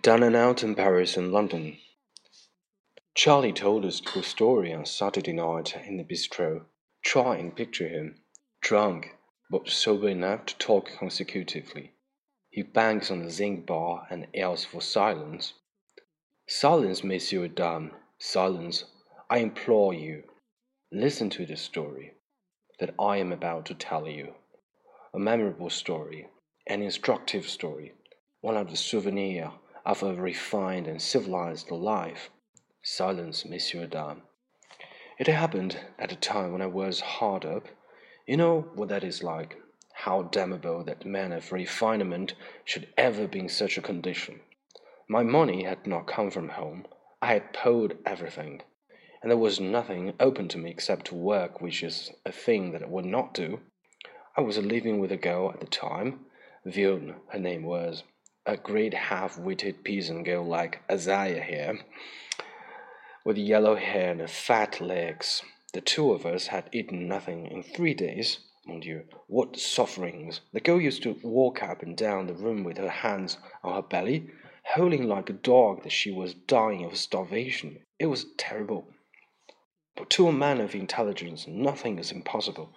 Down and out in Paris and London. Charlie told us the story on Saturday night in the bistro. Try and picture him, drunk, but sober enough to talk consecutively. He bangs on the zinc bar and yells for silence. Silence, Monsieur Dame, silence, I implore you. Listen to the story that I am about to tell you. A memorable story, an instructive story, one of the souvenirs of a refined and civilized life. Silence, Monsieur Dame. It happened at a time when I was hard up. You know what that is like, how damnable that man of refinement should ever be in such a condition. My money had not come from home. I had pawned everything, and there was nothing open to me except work, which is a thing that I would not do. I was living with a girl at the time, Vionne, her name was, a great half-witted peasant girl like Azaiah here, with yellow hair and fat legs. The two of us had eaten nothing in 3 days. Mon Dieu, what sufferings! The girl used to walk up and down the room with her hands on her belly, howling like a dog that she was dying of starvation. It was terrible. But to a man of intelligence, nothing is impossible.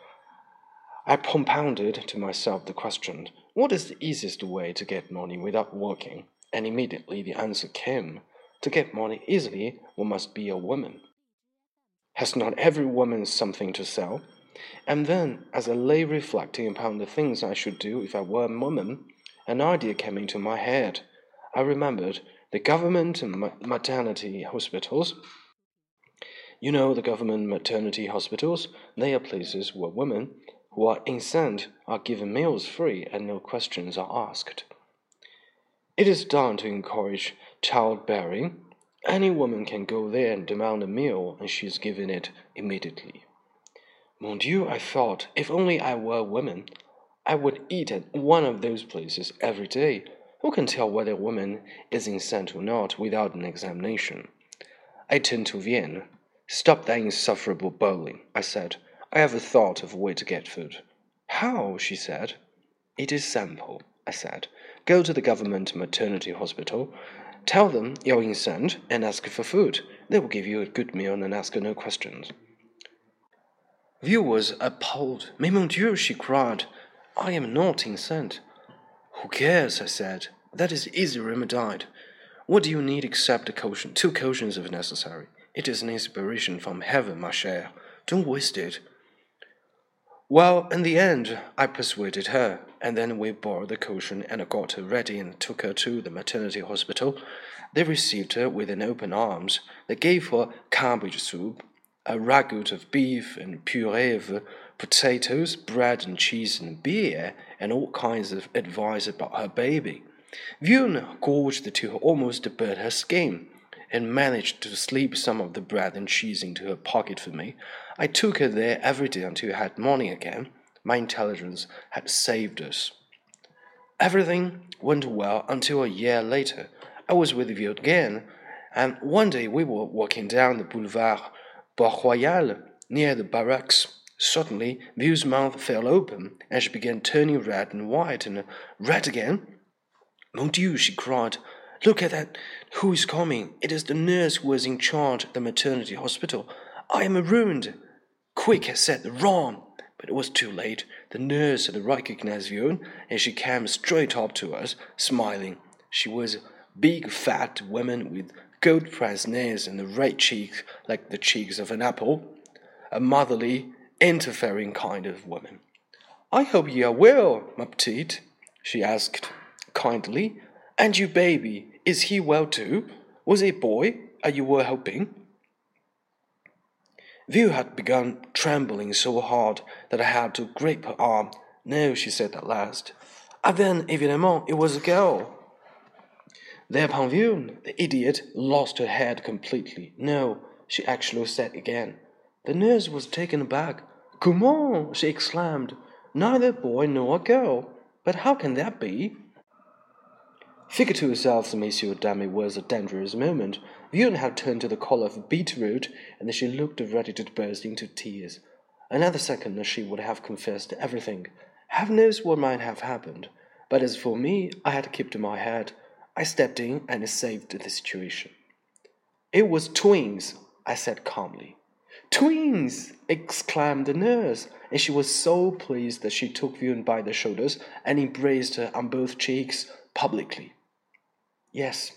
I propounded to myself the question, what is the easiest way to get money without working? And immediately the answer came. To get money easily, one must be a woman. Has not every woman something to sell? And then, as I lay reflecting upon the things I should do if I were a woman, an idea came into my head. I remembered the government and maternity hospitals. You know, the government maternity hospitals, they are places where women who are incensed are given meals free and no questions are asked. It is done to encourage childbearing. Any woman can go there and demand a meal, and she is given it immediately. Mon Dieu, I thought, if only I were a woman, I would eat at one of those places every day. Who can tell whether a woman is incensed or not without an examination? I turned to Vionne. Stop that insufferable bowling, I said. I have a thought of a way to get food. How? She said. It is simple, I said. Go to the government maternity hospital, tell them you're incensed, and ask for food. They will give you a good meal and ask no questions. Vionne was appalled. Mais mon Dieu, she cried, I am not incensed. Who cares, I said. That is easy remedied. What do you need except a caution? 2 cautions if necessary. It is an inspiration from heaven, ma chère. Don't waste it. Well, in the end, I persuaded her, and then we borrowed the caution and got her ready and took her to the maternity hospital. They received her with an open arms. They gave her cabbage soup, a ragout of beef and puree of potatoes, bread and cheese and beer, and all kinds of advice about her baby. Vionne gorged the two almost to burn her skin, and managed to slip some of the bread and cheese into her pocket for me. I took her there every day until I had money again. My intelligence had saved us. Everything went well until a year later. I was with Vionne again, and one day we were walking down the Boulevard Port Royal near the barracks. Suddenly, Vionne's mouth fell open, and she began turning red and white and red again. Mon Dieu, she cried. Look at that. Who is coming? It is the nurse who is in charge of the maternity hospital. I am ruined. Quick, I said, run. But it was too late. The nurse had recognized Vionne, and she came straight up to us, smiling. She was a big, fat woman with gold-pressed nails and a red cheek like the cheeks of an apple. A motherly, interfering kind of woman. I hope you are well, ma petite, she asked kindly. And your baby, is he well too? Was it a boy? Are you well helping? Vionne had begun trembling so hard that I had to grip her arm. No, she said at last. Ah then, évidemment, it was a girl. Thereupon Vionne, the idiot, lost her head completely. No, she actually said again. The nurse was taken aback. Comment? She exclaimed. Neither a boy nor a girl. But how can that be? Figure to yourselves, Monsieur Dame, it was a dangerous moment. Vionne had turned to the color of beetroot, and then she looked ready to burst into tears. Another second, and she would have confessed everything. Heaven knows what might have happened. But as for me, I had kept my head. I stepped in and saved the situation. It was twins, I said calmly. Twins! Exclaimed the nurse, and she was so pleased that she took Vionne by the shoulders and embraced her on both cheeks publicly. Yes,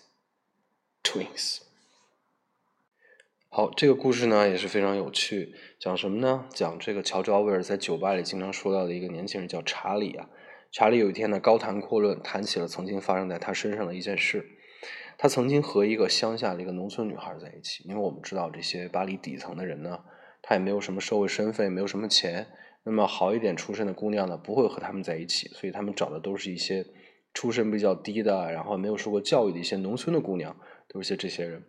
twins. 好，这个故事呢也是非常有趣，讲什么呢？讲这个乔治·奥威尔在酒吧里经常说到的一个年轻人叫查理啊。查理有一天呢高谈阔论，谈起了曾经发生在他身上的一件事。他曾经和一个乡下的一个农村女孩在一起，因为我们知道这些巴黎底层的人呢，他也没有什么社会身份，也没有什么钱，那么好一点出身的姑娘呢不会和他们在一起，所以他们找的都是一些出身比较低的，然后没有受过教育的一些农村的姑娘，都是这些人。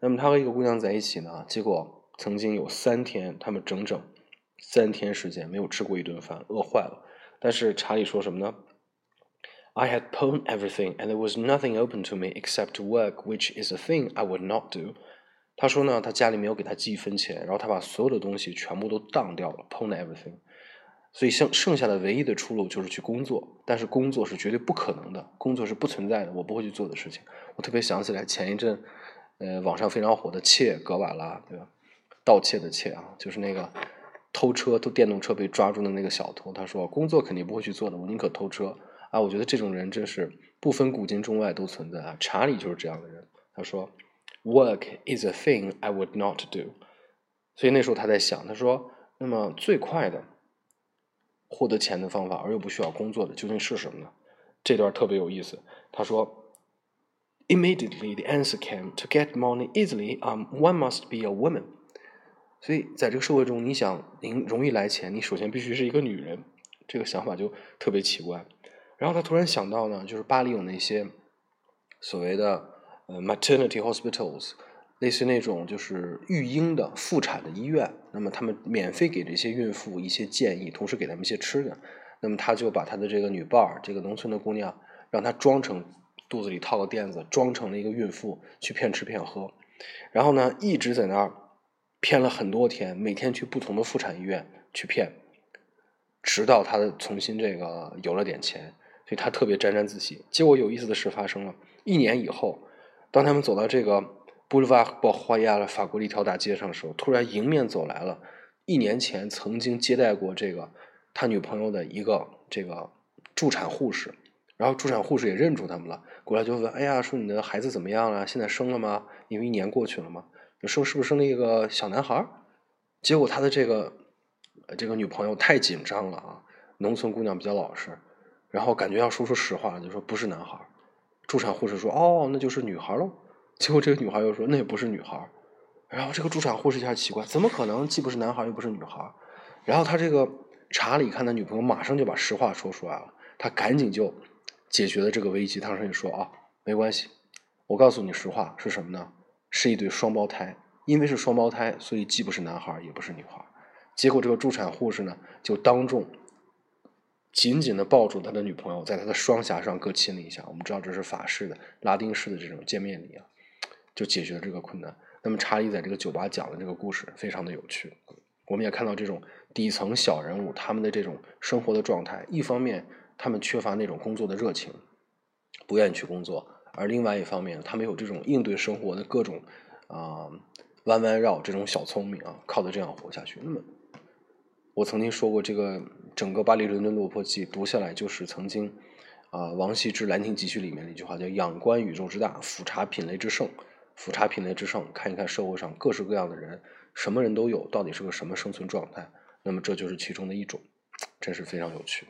那么他和一个姑娘在一起呢，结果曾经有3天，他们整整3天时间没有吃过一顿饭，饿坏了。但是查理说什么呢？ I had pawned everything and there was nothing open to me except work, which is a thing I would not do. 他说呢，他家里没有给他寄一分钱，然后他把所有的东西全部都当掉了， pawned everything。 所以剩下的唯一的出路就是去工作，但是工作是绝对不可能的，工作是不存在的，我不会去做的事情。我特别想起来前一阵网上非常火的窃格瓦拉，对吧？盗窃的窃啊，就是那个偷车偷电动车被抓住的那个小偷，他说工作肯定不会去做的，我宁可偷车啊！我觉得这种人真是不分古今中外都存在啊！查理就是这样的人，他说 Work is a thing I would not do。 所以那时候他在想，他说那么最快的获得钱的方法而又不需要工作的究竟是什么呢？这段特别有意思，他说Immediately the answer came, to get money easily, one must be a woman. 所以在这个社会中，你想您容易来钱，你首先必须是一个女人，这个想法就特别奇怪。然后他突然想到呢，就是巴黎有那些所谓的maternity hospitals， 类似那种就是育婴的妇产的医院，那么他们免费给这些孕妇一些建议，同时给他们一些吃的。那么他就把他的这个女伴儿，这个农村的姑娘，让她装成肚子里套个垫子，装成了一个孕妇去骗吃骗喝，然后呢一直在那儿骗了很多天，每天去不同的妇产医院去骗，直到他重新这个有了点钱，所以他特别沾沾自喜。结果有意思的事发生了，1年以后，当他们走到这个 Boulevard Port Royal 法国的一条大街上的时候，突然迎面走来了1年前曾经接待过这个他女朋友的一个这个助产护士。然后助产护士也认出他们了，过来就问，哎呀，说你的孩子怎么样了，现在生了吗？因为1年过去了嘛，是不是生了一个小男孩。结果他的这个女朋友太紧张了啊，农村姑娘比较老实，然后感觉要说出实话了，就说不是男孩。助产护士说，哦，那就是女孩咯。结果这个女孩又说，那也不是女孩。然后这个助产护士一下奇怪，怎么可能既不是男孩又不是女孩。然后他这个查理看他女朋友马上就把实话说出来了，他赶紧就解决了这个危机，当时也说啊，没关系，我告诉你实话是什么呢？是一对双胞胎，因为是双胞胎，所以既不是男孩也不是女孩。结果这个助产护士呢，就当众紧紧地抱住他的女朋友，在他的双颊上各亲了一下。我们知道这是法式的、拉丁式的这种见面礼啊，就解决了这个困难。那么查理在这个酒吧讲的这个故事非常的有趣，我们也看到这种底层小人物他们的这种生活的状态，一方面，他们缺乏那种工作的热情，不愿意去工作，而另外一方面他们有这种应对生活的各种弯弯绕这种小聪明啊，靠着这样活下去。那么我曾经说过，这个整个巴黎伦敦落魄记读下来，就是曾经王羲之《兰亭集序》里面的一句话叫仰观宇宙之大，俯察品类之盛。俯察品类之盛，看一看社会上各式各样的人，什么人都有，到底是个什么生存状态，那么这就是其中的一种，真是非常有趣。